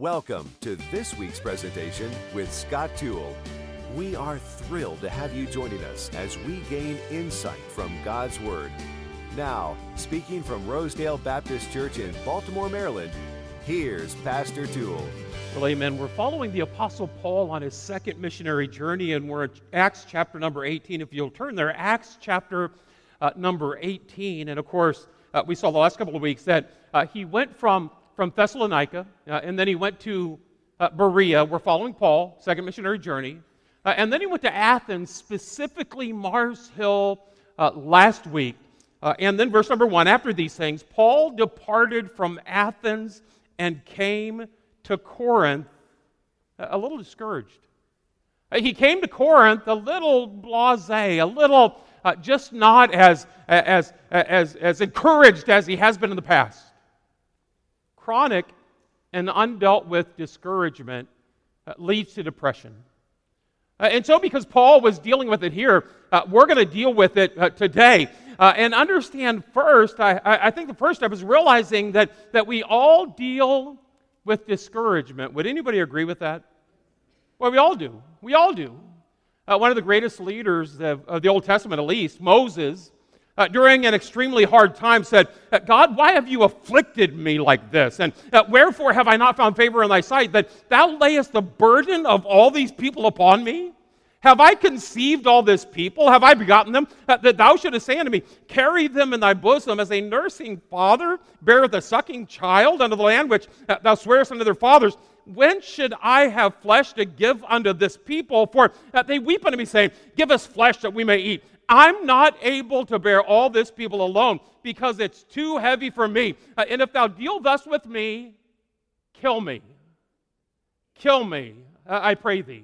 Welcome to this week's presentation with Scott Tewell. We are thrilled to have you joining us as we gain insight from God's Word. Now, speaking from Rosedale Baptist Church in Baltimore, Maryland, here's Pastor Tewell. Well, amen. We're following the Apostle Paul on his second missionary journey, and we're in Acts chapter number 18. If you'll turn there, Acts chapter number 18. And of course, we saw the last couple of weeks that he went from Thessalonica, and then he went to Berea. We're following Paul, second missionary journey. And then he went to Athens, specifically Mars Hill, last week. And then verse number 1, after these things, Paul departed from Athens and came to Corinth a little discouraged. He came to Corinth a little blasé, a little just not as encouraged as he has been in the past. Chronic and undealt with discouragement leads to depression. And so because Paul was dealing with it here, we're going to deal with it today. And understand first, I think the first step is realizing that we all deal with discouragement. Would anybody agree with that? Well, we all do. We all do. One of the greatest leaders of the Old Testament, at least, Moses, during an extremely hard time said, God, why have you afflicted me like this? And wherefore have I not found favor in thy sight, that thou layest the burden of all these people upon me? Have I conceived all this people? Have I begotten them? That thou shouldest say unto me, carry them in thy bosom, as a nursing father beareth a sucking child unto the land which thou swearest unto their fathers. When should I have flesh to give unto this people? For they weep unto me, saying, give us flesh that we may eat. I'm not able to bear all this people alone, because it's too heavy for me. And if thou deal thus with me, kill me. Kill me, I pray thee.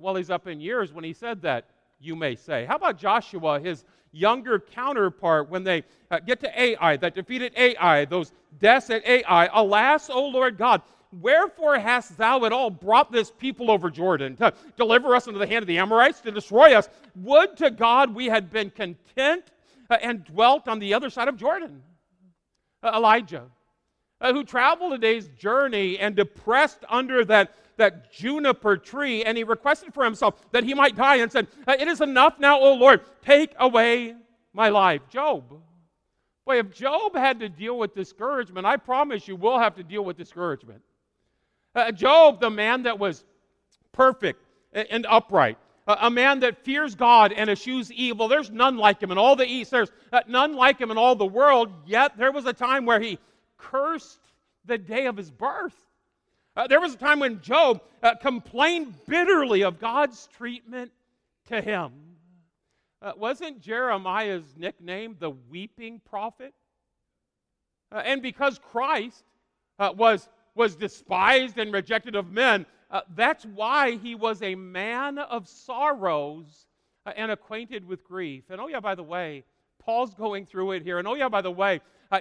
Well, he's up in years when he said that, you may say. How about Joshua, his younger counterpart, when they get to Ai, that defeated Ai, those deaths at Ai? Alas, O Lord God, wherefore hast thou at all brought this people over Jordan to deliver us into the hand of the Amorites, to destroy us? Would to God we had been content and dwelt on the other side of Jordan. Elijah, who traveled a day's journey and depressed under that juniper tree, and he requested for himself that he might die and said, it is enough now, O Lord, take away my life. Job. Boy, if Job had to deal with discouragement, I promise you we'll have to deal with discouragement. Job, the man that was perfect and upright, a man that fears God and eschews evil. There's none like him in all the East. There's none like him in all the world. Yet there was a time where he cursed the day of his birth. There was a time when Job complained bitterly of God's treatment to him. Wasn't Jeremiah's nickname the weeping prophet? And because Christ was despised and rejected of men, that's why he was a man of sorrows and acquainted with grief. And oh yeah, by the way, Paul's going through it here. And oh yeah, by the way,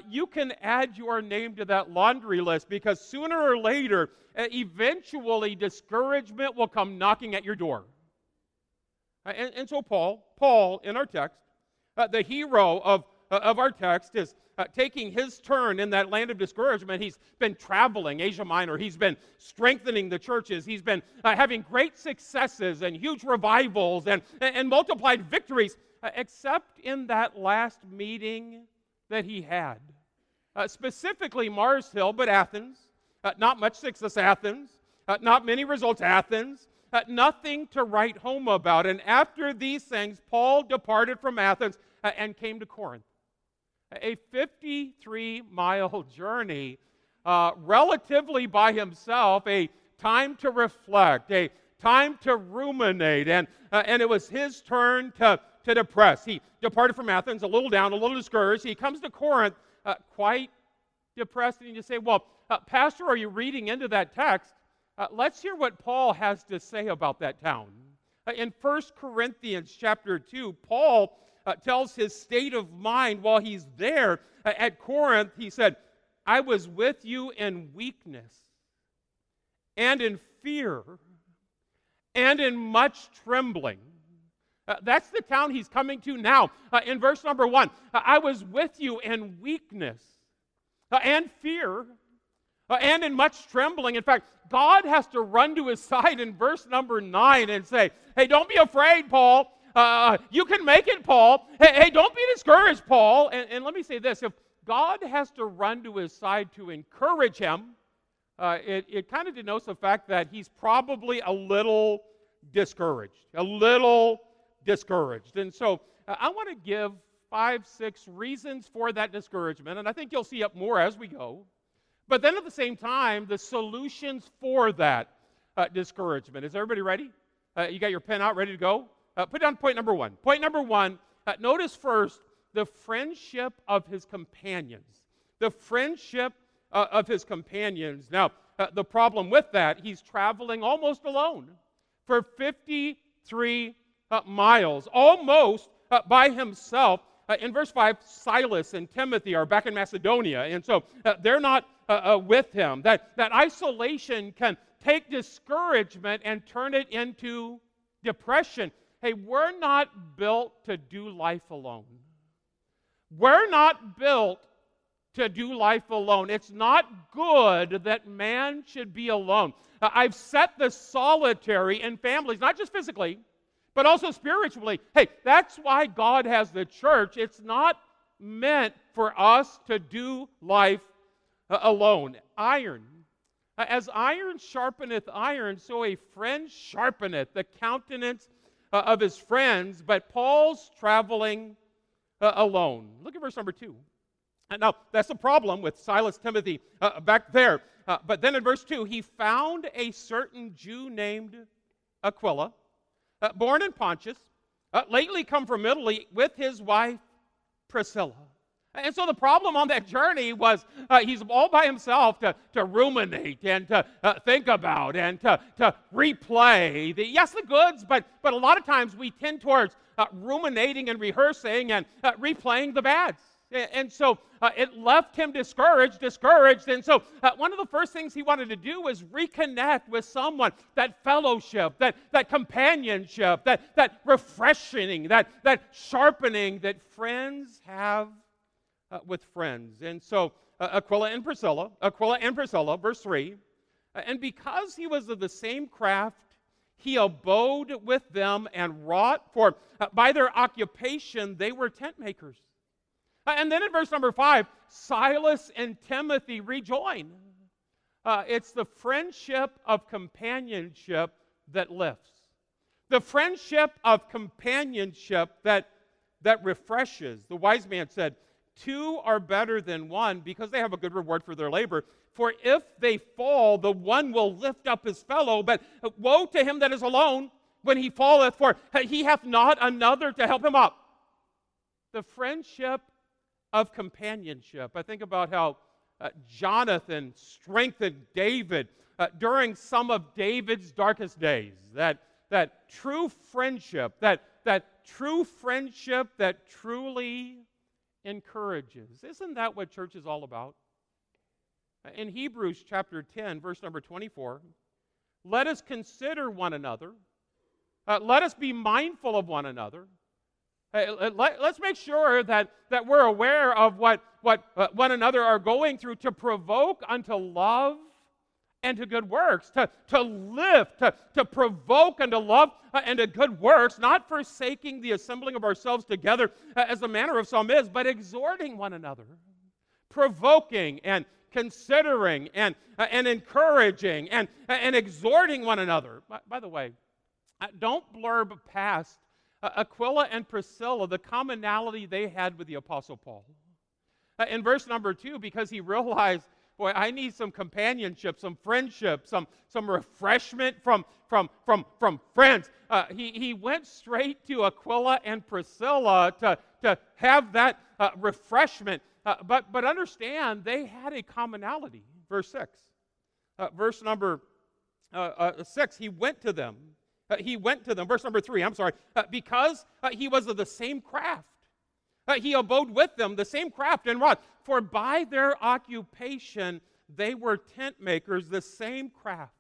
you can add your name to that laundry list, because sooner or later, eventually discouragement will come knocking at your door. And so Paul in our text, the hero of our text, is taking his turn in that land of discouragement. He's been traveling Asia Minor. He's been strengthening the churches. He's been having great successes and huge revivals and multiplied victories, except in that last meeting that he had. Specifically Mars Hill, but Athens. Not much success, Athens. Not many results, Athens. Nothing to write home about. And after these things, Paul departed from Athens and came to Corinth. A 53-mile journey, relatively by himself, a time to reflect, a time to ruminate, and it was his turn to depress. He departed from Athens a little down, a little discouraged. He comes to Corinth quite depressed, and you say, well, Pastor, are you reading into that text? Let's hear what Paul has to say about that town. In 1 Corinthians chapter 2, Paul tells his state of mind while he's there at Corinth. He said, I was with you in weakness and in fear and in much trembling. That's the town he's coming to now. In verse number 1, I was with you in weakness and fear and in much trembling. In fact, God has to run to his side in verse number 9 and say, hey, don't be afraid, Paul. You can make it, Paul. Hey, don't be discouraged, Paul. And let me say this. If God has to run to his side to encourage him, it kind of denotes the fact that he's probably a little discouraged. And so I want to give 5, 6 reasons for that discouragement, and I think you'll see it more as we go. But then at the same time, the solutions for that discouragement. Is everybody ready? You got your pen out, ready to go? Put down point number 1. Point number 1, notice first the friendship of his companions. The friendship of his companions. Now, the problem with that, he's traveling almost alone for 53 miles, almost by himself. In verse 5, Silas and Timothy are back in Macedonia, and so they're not with him. That isolation can take discouragement and turn it into depression. Hey, we're not built to do life alone. We're not built to do life alone. It's not good that man should be alone. I've set the solitary in families, not just physically, but also spiritually. Hey, that's why God has the church. It's not meant for us to do life alone. Iron. As iron sharpeneth iron, so a friend sharpeneth the countenance of his friends. But Paul's traveling alone. Look at verse number 2. Now, that's the problem with Silas, Timothy back there. But then in verse 2, he found a certain Jew named Aquila, born in Pontus, lately come from Italy with his wife Priscilla. And so the problem on that journey was he's all by himself to ruminate and to think about and to replay. The goods, but a lot of times we tend towards ruminating and rehearsing and replaying the bads. And so it left him discouraged. And so one of the first things he wanted to do was reconnect with someone, that fellowship, that companionship, that refreshing, that sharpening that friends have with friends. And so Aquila and Priscilla, verse 3, and because he was of the same craft, he abode with them and wrought, for by their occupation they were tent makers. And then in verse number 5, Silas and Timothy rejoin. It's the friendship of companionship that lifts. The friendship of companionship that refreshes. The wise man said, 2 are better than 1 because they have a good reward for their labor. For if they fall, the one will lift up his fellow. But woe to him that is alone when he falleth, for he hath not another to help him up. The friendship of companionship. I think about how Jonathan strengthened David during some of David's darkest days. That true friendship that truly encourages. Isn't that what church is all about? In Hebrews chapter 10, verse number 24, let us consider one another. Let us be mindful of one another. Let's make sure that we're aware of what one another are going through, to provoke unto love and to good works, to lift, to provoke unto love and to good works, not forsaking the assembling of ourselves together as the manner of some is, but exhorting one another, provoking and considering and encouraging and exhorting one another. By the way, don't blurb past Aquila and Priscilla, the commonality they had with the Apostle Paul. In verse number 2, because he realized, boy, I need some companionship, some friendship, some refreshment from friends. He went straight to Aquila and Priscilla to have that refreshment. But understand, they had a commonality. Verse 6. Verse number 6, he went to them. Verse number 3, I'm sorry. Because he was of the same craft, he abode with them, the same craft and wrought. For by their occupation, they were tent makers, the same craft.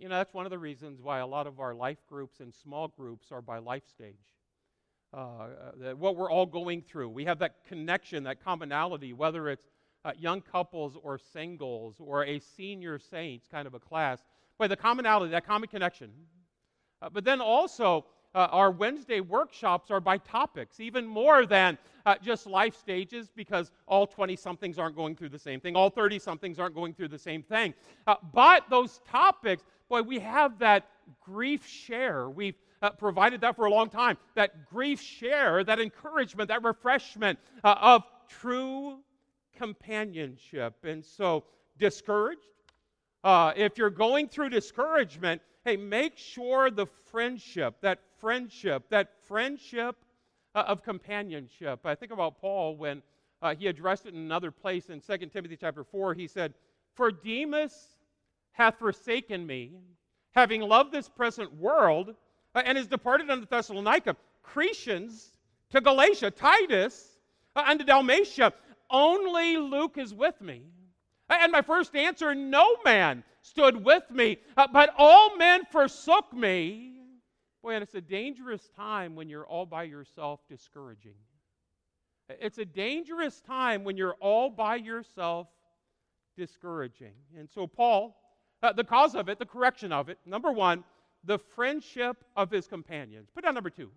You know, that's one of the reasons why a lot of our life groups and small groups are by life stage. What we're all going through. We have that connection, that commonality, whether it's young couples or singles or a senior saints kind of a class. But the commonality, that common connection. But then also, our Wednesday workshops are by topics, even more than just life stages, because all 20-somethings aren't going through the same thing. All 30-somethings aren't going through the same thing. But those topics, boy, we have that grief share. We've provided that for a long time, that grief share, that encouragement, that refreshment of true companionship. And so discouraged, if you're going through discouragement, hey, make sure the friendship, that friendship of companionship. I think about Paul when he addressed it in another place in 2 Timothy chapter 4. He said, "For Demas hath forsaken me, having loved this present world, and is departed unto Thessalonica, Cretans to Galatia, Titus unto Dalmatia. Only Luke is with me." And my first answer, no man stood with me, but all men forsook me. Boy, and it's a dangerous time when you're all by yourself discouraging. It's a dangerous time when you're all by yourself discouraging. And so Paul, the cause of it, the correction of it, number one, the friendship of his companions. Put down number two.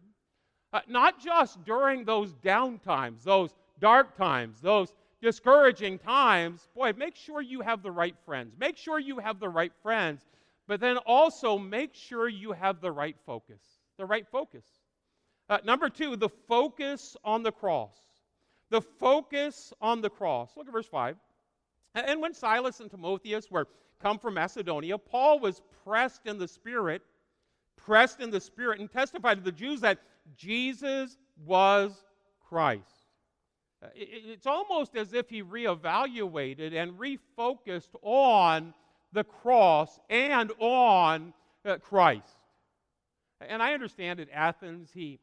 Not just during those down times, those dark times, those discouraging times, boy, make sure you have the right friends. Make sure you have the right friends, but then also make sure you have the right focus. The right focus. Number two, the focus on the cross. The focus on the cross. Look at verse 5. And when Silas and Timotheus were come from Macedonia, Paul was pressed in the Spirit, and testified to the Jews that Jesus was Christ. It's almost as if he reevaluated and refocused on the cross and on Christ. And I understand at Athens he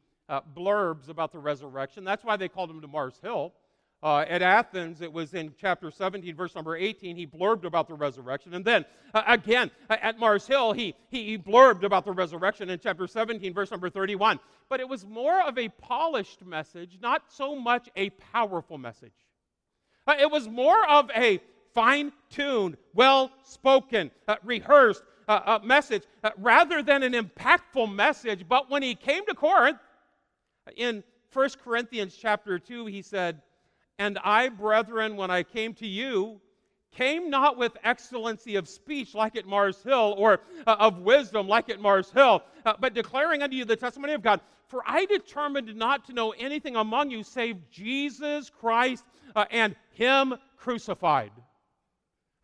blurbs about the resurrection. That's why they called him to Mars Hill. At Athens, it was in chapter 17, verse number 18, he blurbed about the resurrection. And then, again, at Mars Hill, he blurbed about the resurrection in chapter 17, verse number 31. But it was more of a polished message, not so much a powerful message. It was more of a fine-tuned, well-spoken, rehearsed message, rather than an impactful message. But when he came to Corinth, in 1 Corinthians chapter 2, he said, "And I, brethren, when I came to you, came not with excellency of speech like at Mars Hill, or of wisdom like at Mars Hill, but declaring unto you the testimony of God. For I determined not to know anything among you save Jesus Christ and Him crucified."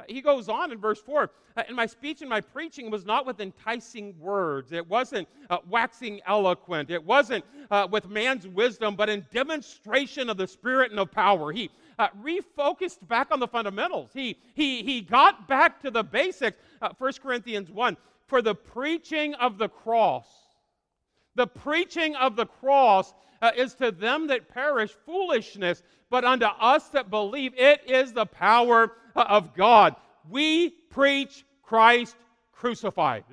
He goes on in verse 4, "And my speech and my preaching was not with enticing words." It wasn't waxing eloquent. It wasn't with man's wisdom, but in demonstration of the Spirit and of power. He refocused back on the fundamentals. He got back to the basics. 1 Corinthians 1, "For the preaching of the cross." The preaching of the cross is to them that perish foolishness, but unto us that believe it is the power of God. We preach Christ crucified.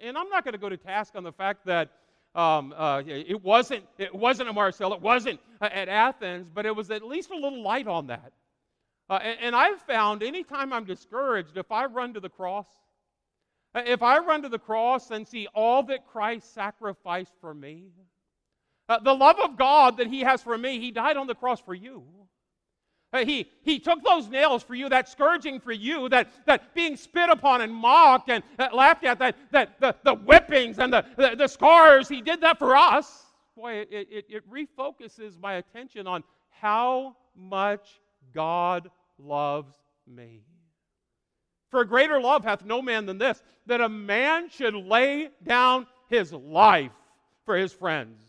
And I'm not going to go to task on the fact that it wasn't at Mars Hill, it wasn't at Athens, but it was at least a little light on that. And I've found anytime I'm discouraged, if I run to the cross and see all that Christ sacrificed for me, the love of God that He has for me, He died on the cross for you. He took those nails for you, that scourging for you, that being spit upon and mocked and laughed at, the whippings and the scars. He did that for us. Boy, it refocuses my attention on how much God loves me. "For greater love hath no man than this, that a man should lay down his life for his friends."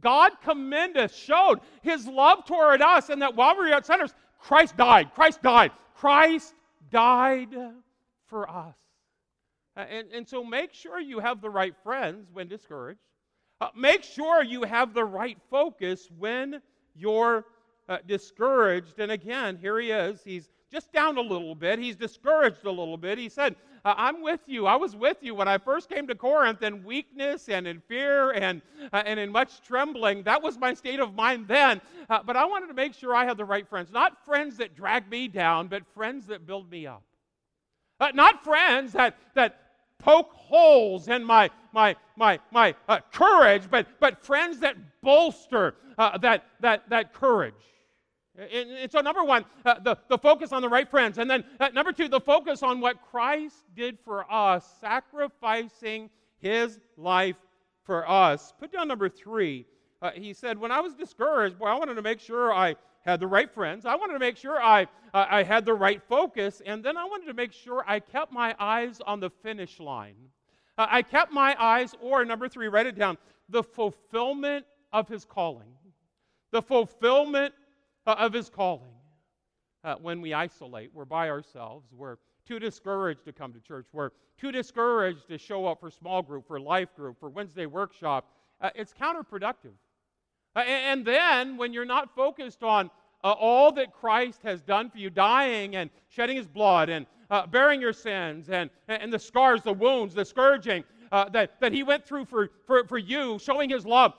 God commendeth, showed His love toward us, and that while we were yet sinners, Christ died for us. And so make sure you have the right friends when discouraged. Make sure you have the right focus when you're discouraged. And again, here he is. He's just down a little bit. He's discouraged a little bit. He said, I'm with you. I was with you when I first came to Corinth in weakness and in fear and in much trembling. That was my state of mind then. But I wanted to make sure I had the right friends. Not friends that drag me down, but friends that build me up. Not friends that poke holes in my courage, but friends that bolster that courage. And so number one, the focus on the right friends. And then number two, the focus on what Christ did for us, sacrificing his life for us. Put down number three. He said, when I was discouraged, I wanted to make sure I had the right friends. I wanted to make sure I had the right focus. And then I wanted to make sure I kept my eyes on the finish line. I kept my eyes, or number three, write it down, the fulfillment of his calling. The fulfillment of his calling. When we isolate, we're by ourselves. We're too discouraged to come to church. We're too discouraged to show up for small group, for life group, for Wednesday workshop. It's counterproductive. And then when you're not focused on all that Christ has done for you, dying and shedding his blood and bearing your sins and the scars, the wounds, the scourging that he went through for you, showing his love.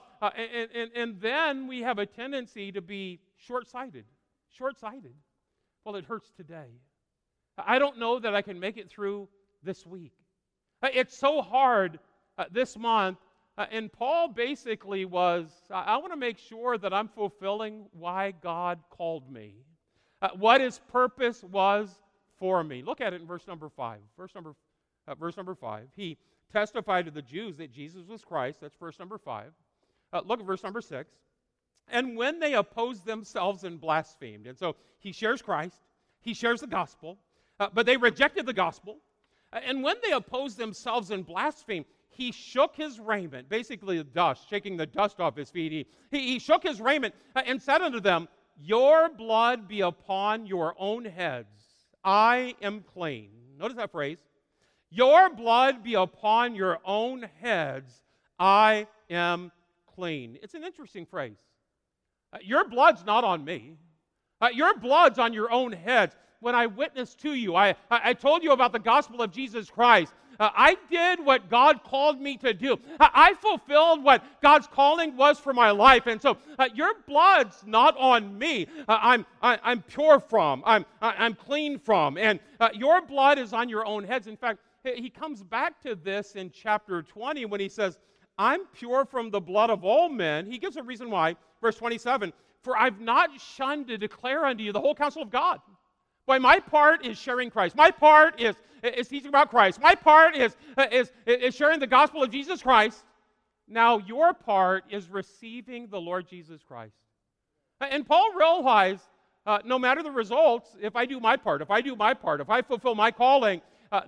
And then we have a tendency to be short-sighted. Well, it hurts today. I don't know that I can make it through this week. It's so hard this month. And Paul basically was, I want to make sure that I'm fulfilling why God called me, what his purpose was for me. Look at it in verse number 5. Verse number 5. He testified to the Jews that Jesus was Christ. That's verse number 5. Look at verse number 6. And when they opposed themselves and blasphemed. And so he shares Christ. He shares the gospel. But they rejected the gospel. And when they opposed themselves and blasphemed, he shook his raiment, basically the dust, shaking the dust off his feet. He shook his raiment and said unto them, your blood be upon your own heads. I am clean. Notice that phrase. Your blood be upon your own heads. I am clean. It's an interesting phrase. Your blood's not on me. Your blood's on your own heads. When I witnessed to you, I told you about the gospel of Jesus Christ. I did what God called me to do. I fulfilled what God's calling was for my life. And so your blood's not on me. I'm pure from. I'm clean from. And your blood is on your own heads. In fact, he comes back to this in chapter 20 when he says, I'm pure from the blood of all men. He gives a reason why. Verse 27, for I've not shunned to declare unto you the whole counsel of God. Boy, my part is sharing Christ. My part is teaching about Christ. My part is sharing the gospel of Jesus Christ. Now your part is receiving the Lord Jesus Christ. And Paul realized, no matter the results, if I do my part, if I fulfill my calling,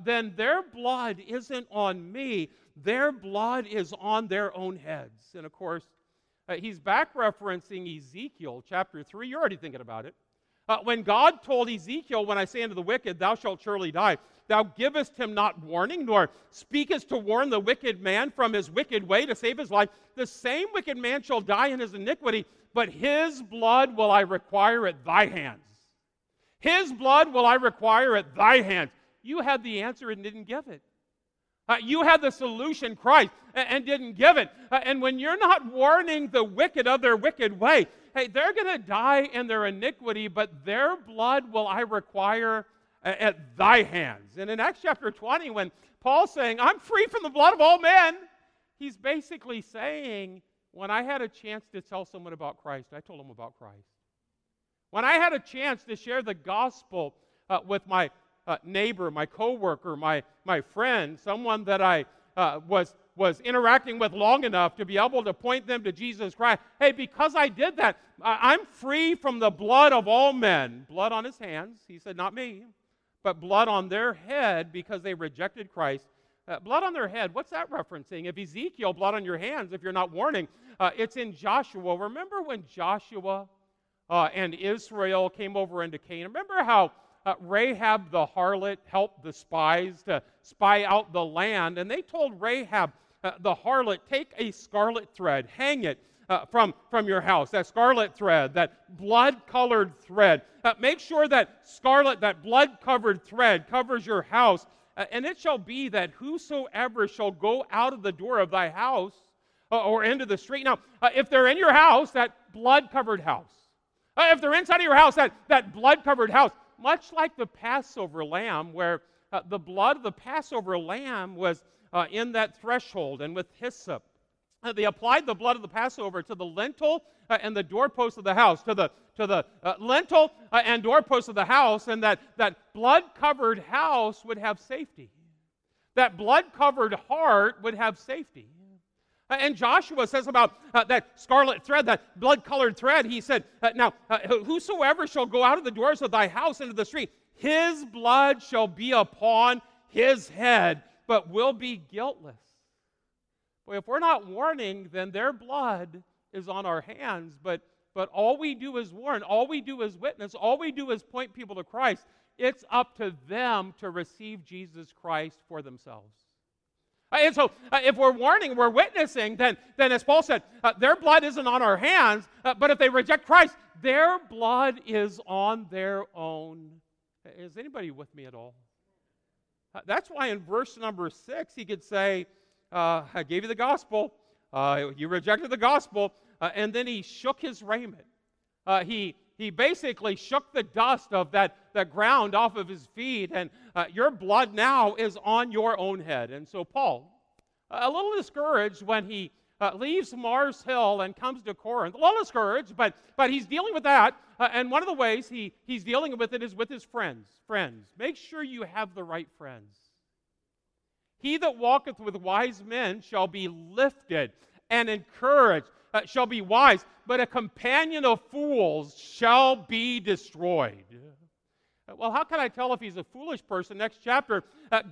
then their blood isn't on me. Their blood is on their own heads. And of course, he's back referencing Ezekiel chapter 3. You're already thinking about it. When God told Ezekiel, when I say unto the wicked, thou shalt surely die, thou givest him not warning, nor speakest to warn the wicked man from his wicked way to save his life. The same wicked man shall die in his iniquity, but his blood will I require at thy hands. His blood will I require at thy hands. You had the answer and didn't give it. You had the solution, Christ, and didn't give it. And when you're not warning the wicked of their wicked way, hey, they're going to die in their iniquity, but their blood will I require at thy hands. And in Acts chapter 20, when Paul's saying, I'm free from the blood of all men, he's basically saying, when I had a chance to tell someone about Christ, I told them about Christ. When I had a chance to share the gospel with my neighbor, my coworker, my friend, someone that I was interacting with long enough to be able to point them to Jesus Christ. Hey, because I did that, I'm free from the blood of all men. Blood on his hands, he said, not me, but blood on their head because they rejected Christ. Blood on their head, what's that referencing? If Ezekiel, blood on your hands, if you're not warning, it's in Joshua. Remember when Joshua and Israel came over into Canaan? Remember how Rahab the harlot helped the spies to spy out the land, and they told Rahab, the harlot, take a scarlet thread, hang it from your house, that scarlet thread, that blood-colored thread. Make sure that scarlet, that blood-covered thread covers your house. And it shall be that whosoever shall go out of the door of thy house or into the street. Now, if they're in your house, that blood-covered house. If they're inside of your house, that blood-covered house, much like the Passover lamb, where the blood of the Passover lamb was in that threshold and with hyssop. They applied the blood of the Passover to the lintel and the doorpost of the house, to the lintel and doorpost of the house, and that blood-covered house would have safety. That blood-covered heart would have safety. And Joshua says about that scarlet thread, that blood-colored thread, he said, now, whosoever shall go out of the doors of thy house into the street, his blood shall be upon his head, but will be guiltless. Well, if we're not warning, then their blood is on our hands, but all we do is warn, all we do is witness, all we do is point people to Christ. It's up to them to receive Jesus Christ for themselves. And so if we're warning, we're witnessing, then as Paul said, their blood isn't on our hands, but if they reject Christ, their blood is on their own. Is anybody with me at all? That's why in verse number 6, he could say, I gave you the gospel, you rejected the gospel, and then he shook his raiment. He basically shook the dust of that ground off of his feet, and your blood now is on your own head. And so Paul, a little discouraged when he leaves Mars Hill and comes to Corinth, a little discouraged, but he's dealing with that, and one of the ways he's dealing with it is with his friends. Friends, make sure you have the right friends. He that walketh with wise men shall be lifted and encouraged, shall be wise, but a companion of fools shall be destroyed. Well, how can I tell if he's a foolish person? Next chapter,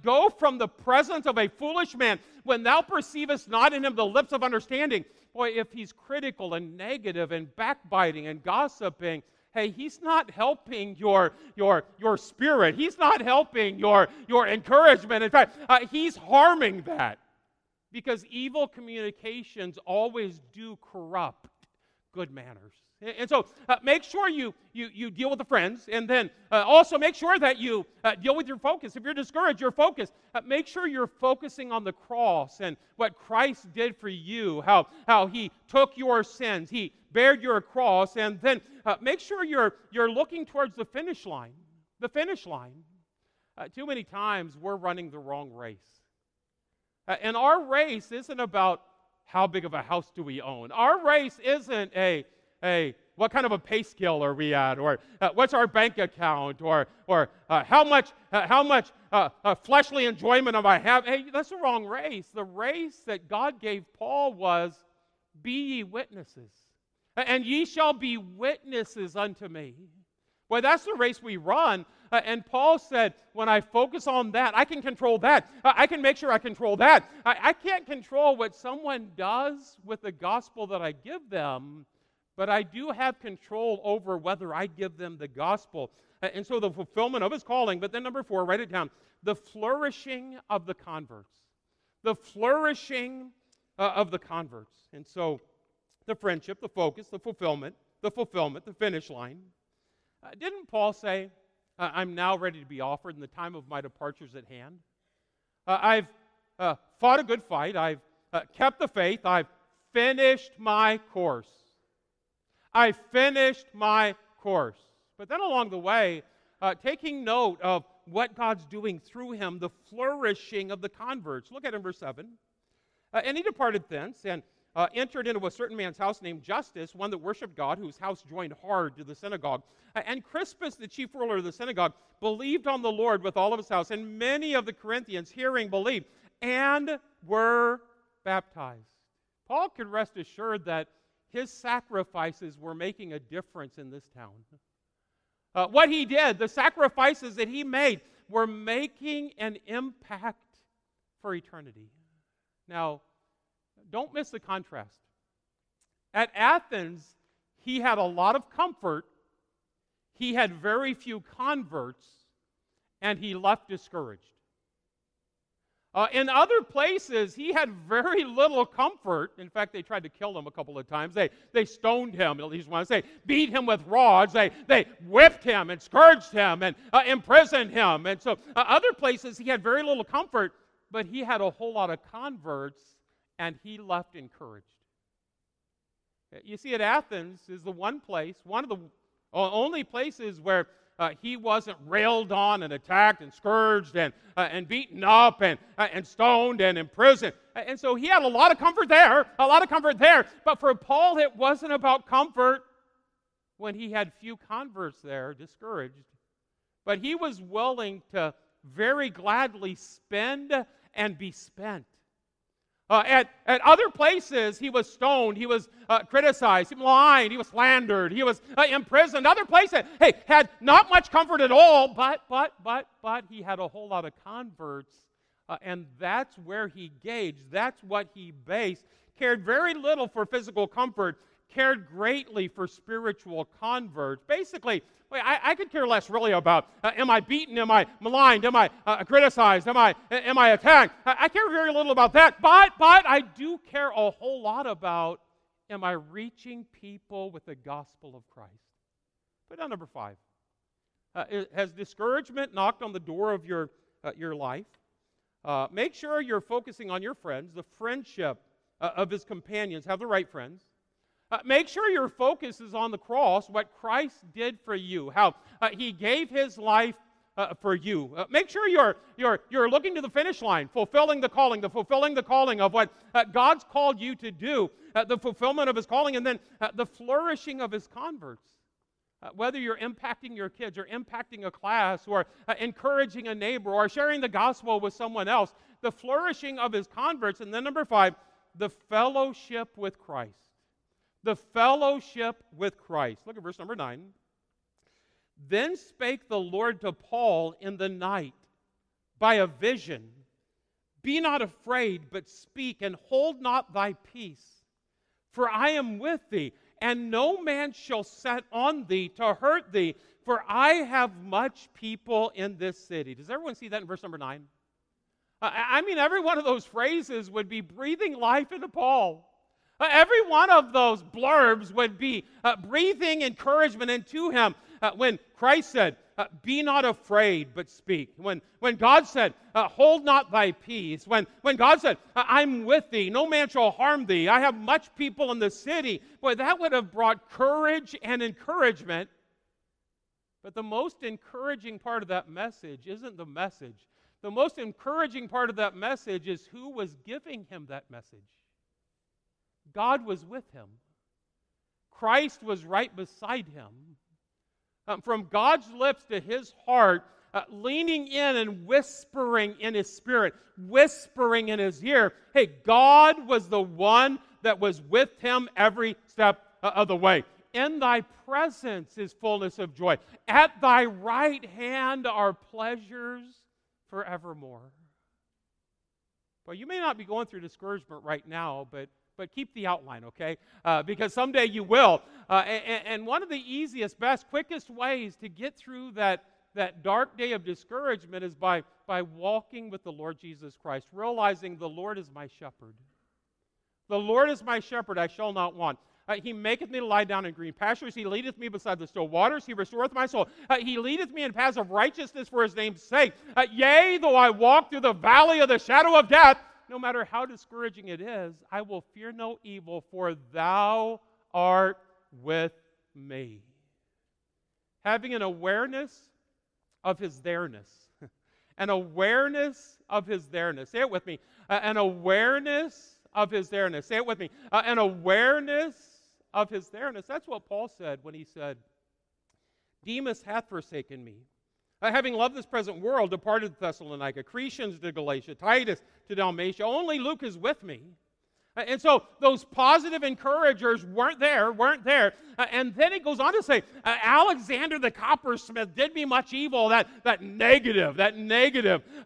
go from the presence of a foolish man when thou perceivest not in him the lips of understanding. Boy, if he's critical and negative and backbiting and gossiping, hey, he's not helping your spirit. He's not helping your encouragement. In fact, he's harming that, because evil communications always do corrupt good manners. And so make sure you deal with the friends, and then also make sure that you deal with your focus. If you're discouraged, your focus, make sure you're focusing on the cross and what Christ did for you, how he took your sins, he bared your cross, and then make sure you're looking towards the finish line, the finish line. Too many times we're running the wrong race. And our race isn't about how big of a house do we own. Our race isn't a what kind of a pay scale are we at, or what's our bank account, or how much fleshly enjoyment am I have? Hey, that's the wrong race. The race that God gave Paul was, be ye witnesses, and ye shall be witnesses unto me. Well, that's the race we run, and Paul said, when I focus on that, I can control that. I can make sure I control that. I can't control what someone does with the gospel that I give them, but I do have control over whether I give them the gospel. And so the fulfillment of his calling, but then number 4, write it down, the flourishing of the converts. The flourishing of the converts. And so the friendship, the focus, the fulfillment, the finish line. Didn't Paul say, I'm now ready to be offered, and the time of my departure is at hand? I've fought a good fight. I've kept the faith. I've finished my course. I finished my course. But then along the way, taking note of what God's doing through him, the flourishing of the converts. Look at in verse 7. And he departed thence, and entered into a certain man's house named Justus, one that worshipped God, whose house joined hard to the synagogue. And Crispus, the chief ruler of the synagogue, believed on the Lord with all of his house. And many of the Corinthians, hearing, believed, and were baptized. Paul could rest assured that his sacrifices were making a difference in this town. What he did, the sacrifices that he made, were making an impact for eternity. Now, don't miss the contrast. At Athens, he had a lot of comfort, he had very few converts, and he left discouraged. In other places, he had very little comfort. In fact, they tried to kill him a couple of times. They stoned him, at least once. They beat him with rods. They whipped him and scourged him and imprisoned him. And so other places, he had very little comfort, but he had a whole lot of converts, and he left encouraged. You see, at Athens is the one place, one of the only places where he wasn't railed on and attacked and scourged and beaten up and stoned and imprisoned. And so he had a lot of comfort there, But for Paul, it wasn't about comfort when he had few converts there, discouraged. But he was willing to very gladly spend and be spent. At other places, he was stoned, he was criticized, he was lying, he was slandered, he was imprisoned. Other places, hey, had not much comfort at all, but he had a whole lot of converts, and that's where he gauged, that's what he based. Cared very little for physical comfort, cared greatly for spiritual converts. Basically, I could care less really about am I beaten, am I maligned, am I criticized, am I attacked. I care very little about that, but I do care a whole lot about am I reaching people with the gospel of Christ. Put down number 5. Has discouragement knocked on the door of your life? Make sure you're focusing on your friends, the friendship of his companions. Have the right friends. Make sure your focus is on the cross, what Christ did for you, how he gave his life for you. Make sure you're looking to the finish line, fulfilling the calling of what God's called you to do, the fulfillment of his calling, and then the flourishing of his converts. Whether you're impacting your kids or impacting a class or encouraging a neighbor or sharing the gospel with someone else, the flourishing of his converts. And then number 5, the fellowship with Christ. The fellowship with Christ. Look at verse number 9. Then spake the Lord to Paul in the night by a vision. Be not afraid, but speak, and hold not thy peace. For I am with thee, and no man shall set on thee to hurt thee, for I have much people in this city. Does everyone see that in verse number 9? I mean, every one of those phrases would be breathing life into Paul. Every one of those blurbs would be breathing encouragement into him when Christ said, be not afraid, but speak. When God said, hold not thy peace. When God said, I'm with thee, no man shall harm thee. I have much people in the city. Boy, that would have brought courage and encouragement. But the most encouraging part of that message isn't the message. The most encouraging part of that message is who was giving him that message. God was with him. Christ was right beside him. From God's lips to his heart, leaning in and whispering in his spirit, whispering in his ear, hey, God was the one that was with him every step of the way. In thy presence is fullness of joy. At thy right hand are pleasures forevermore. Well, you may not be going through discouragement right now, but keep the outline, okay? Because someday you will. And one of the easiest, best, quickest ways to get through that dark day of discouragement is by walking with the Lord Jesus Christ, realizing the Lord is my shepherd. The Lord is my shepherd, I shall not want. He maketh me to lie down in green pastures. He leadeth me beside the still waters. He restoreth my soul. He leadeth me in paths of righteousness for his name's sake. Yea, though I walk through the valley of the shadow of death, no matter how discouraging it is, I will fear no evil, for thou art with me. Having an awareness of his there-ness. An awareness of his there-ness. Say it with me. An awareness of his there-ness. Say it with me. An awareness of his there-ness. That's what Paul said when he said, Demas hath forsaken me. Having loved this present world, departed to Thessalonica, Cretans to Galatia, Titus to Dalmatia. Only Luke is with me. And so those positive encouragers weren't there. And then it goes on to say, Alexander the coppersmith did me much evil. That negative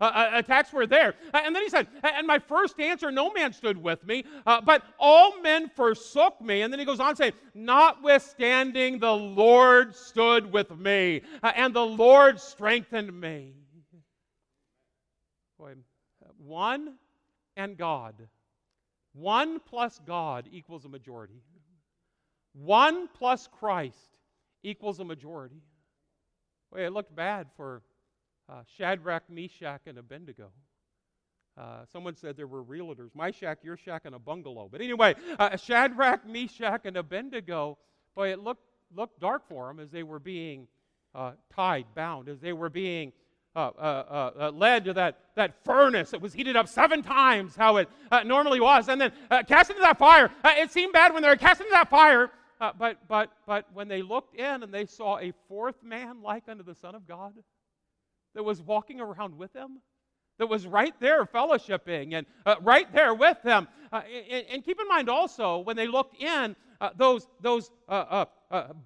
attacks were there. And then he said, and my first answer, no man stood with me, but all men forsook me. And then he goes on to say, notwithstanding, the Lord stood with me, and the Lord strengthened me. Boy, One and God. One plus God equals a majority. One plus Christ equals a majority. Boy, it looked bad for Shadrach, Meshach, and Abednego. Someone said there were realtors. My shack, your shack, and a bungalow. But anyway, Shadrach, Meshach, and Abednego, boy, it looked dark for them as they were being tied, bound, as they were being led to that furnace that was heated up 7 times how it normally was, and then cast into that fire. It seemed bad when they were cast into that fire, but when they looked in and they saw a fourth man like unto the Son of God that was walking around with them, that was right there fellowshipping and right there with them. And keep in mind also, when they looked in, those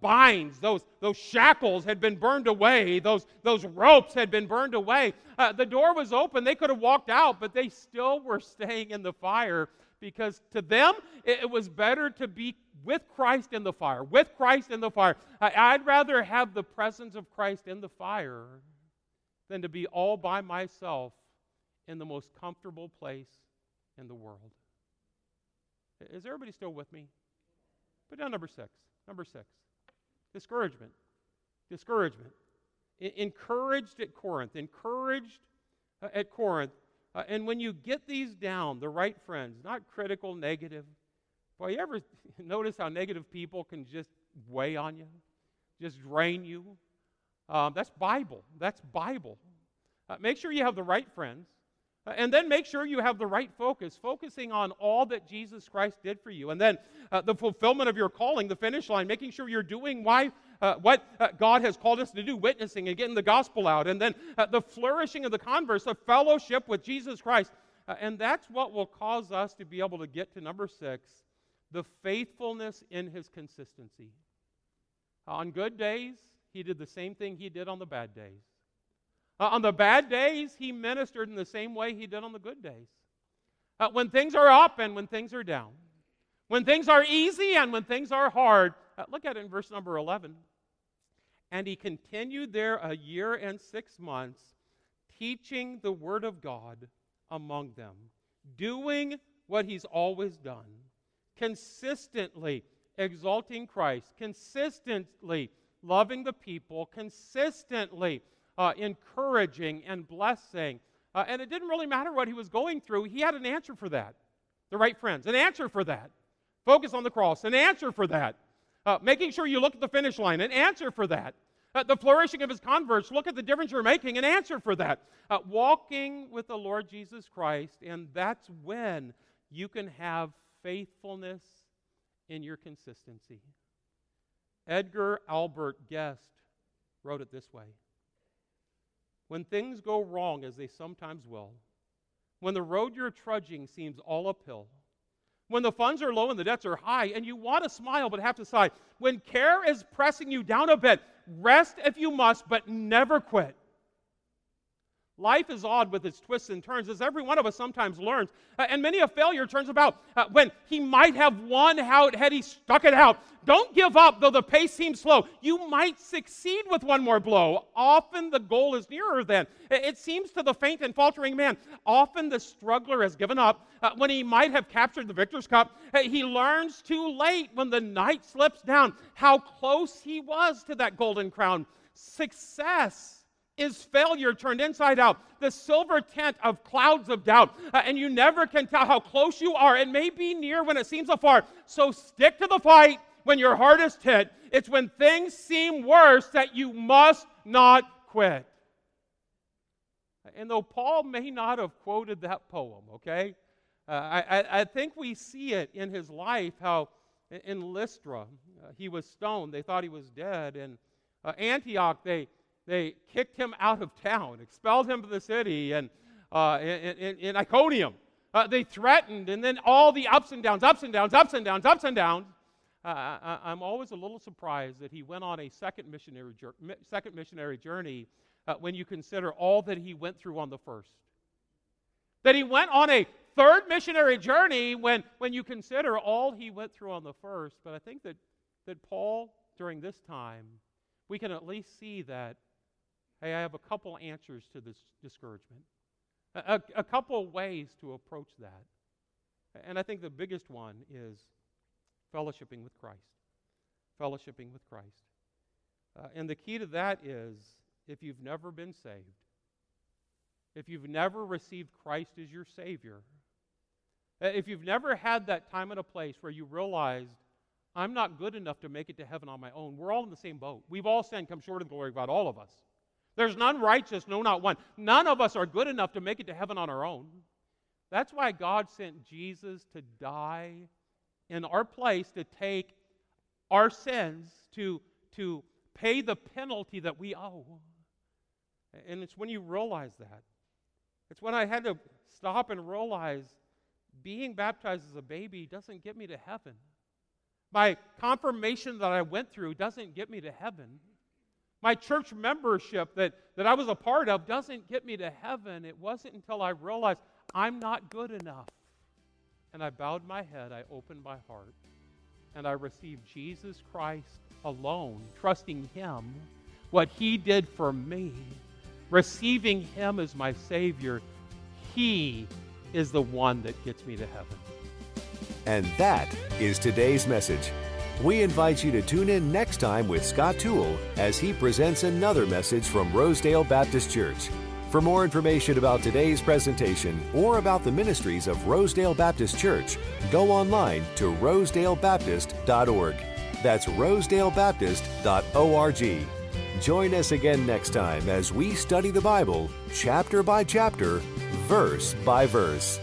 binds, those shackles had been burned away, those ropes had been burned away. The door was open. They could have walked out, but they still were staying in the fire, because to them it was better to be with Christ in the fire, with Christ in the fire. I'd rather have the presence of Christ in the fire than to be all by myself in the most comfortable place in the world. Is everybody still with me? Put down number 6. Discouragement. Encouraged at Corinth. And when you get these down, the right friends, not critical, negative. Boy, you ever notice how negative people can just weigh on you, just drain you? That's Bible. Make sure you have the right friends. And then make sure you have the right focus, focusing on all that Jesus Christ did for you. And then the fulfillment of your calling, the finish line, making sure you're doing what God has called us to do, witnessing and getting the gospel out. And then the flourishing of the converse, the fellowship with Jesus Christ. And that's what will cause us to be able to get to number 6, the faithfulness in his consistency. On good days, he did the same thing he did on the bad days. On the bad days, he ministered in the same way he did on the good days. When things are up and when things are down. When things are easy and when things are hard. Look at it in verse number 11. And he continued there a year and 6 months, teaching the word of God among them, doing what he's always done, consistently exalting Christ, consistently loving the people, consistently encouraging and blessing. And it didn't really matter what he was going through. He had an answer for that. The right friends, an answer for that. Focus on the cross, an answer for that. Making sure you look at the finish line, an answer for that. The flourishing of his converts, look at the difference you're making, an answer for that. Walking with the Lord Jesus Christ, and that's when you can have faithfulness in your consistency. Edgar Albert Guest wrote it this way. When things go wrong, as they sometimes will, when the road you're trudging seems all uphill, when the funds are low and the debts are high, and you want to smile but have to sigh, when care is pressing you down a bit, rest if you must, but never quit. Life is odd with its twists and turns, as every one of us sometimes learns, and many a failure turns about. When he might have won out had he stuck it out. Don't give up, though the pace seems slow. You might succeed with one more blow. Often the goal is nearer then. It seems to the faint and faltering man. Often the struggler has given up when he might have captured the victor's cup. He learns too late when the night slips down how close he was to that golden crown. Success is failure turned inside out, the silver tent of clouds of doubt, and you never can tell how close you are. It may be near when it seems afar, so stick to the fight when your heart is hit. It's when things seem worse that you must not quit. And though Paul may not have quoted that poem, okay, I think we see it in his life, how in Lystra, he was stoned. They thought he was dead. And Antioch, they kicked him out of town, expelled him from the city, and in Iconium. They threatened, and then all the ups and downs. I'm always a little surprised that he went on a second missionary journey when you consider all that he went through on the first. That he went on a third missionary journey when you consider all he went through on the first. But I think that Paul, during this time, we can at least see that, hey, I have a couple answers to this discouragement. A couple ways to approach that. And I think the biggest one is fellowshipping with Christ. Fellowshipping with Christ. And the key to that is, if you've never been saved, if you've never received Christ as your Savior, if you've never had that time and a place where you realized, I'm not good enough to make it to heaven on my own. We're all in the same boat. We've all sinned, come short of the glory of God, all of us. There's none righteous, no, not one. None of us are good enough to make it to heaven on our own. That's why God sent Jesus to die in our place, to take our sins, to pay the penalty that we owe. And it's when you realize that. It's when I had to stop and realize being baptized as a baby doesn't get me to heaven. My confirmation that I went through doesn't get me to heaven. My church membership that I was a part of doesn't get me to heaven. It wasn't until I realized I'm not good enough. And I bowed my head, I opened my heart, and I received Jesus Christ alone, trusting Him, what He did for me, receiving Him as my Savior. He is the one that gets me to heaven. And that is today's message. We invite you to tune in next time with Scott Tewell as he presents another message from Rosedale Baptist Church. For more information about today's presentation or about the ministries of Rosedale Baptist Church, go online to rosedalebaptist.org. That's rosedalebaptist.org. Join us again next time as we study the Bible chapter by chapter, verse by verse.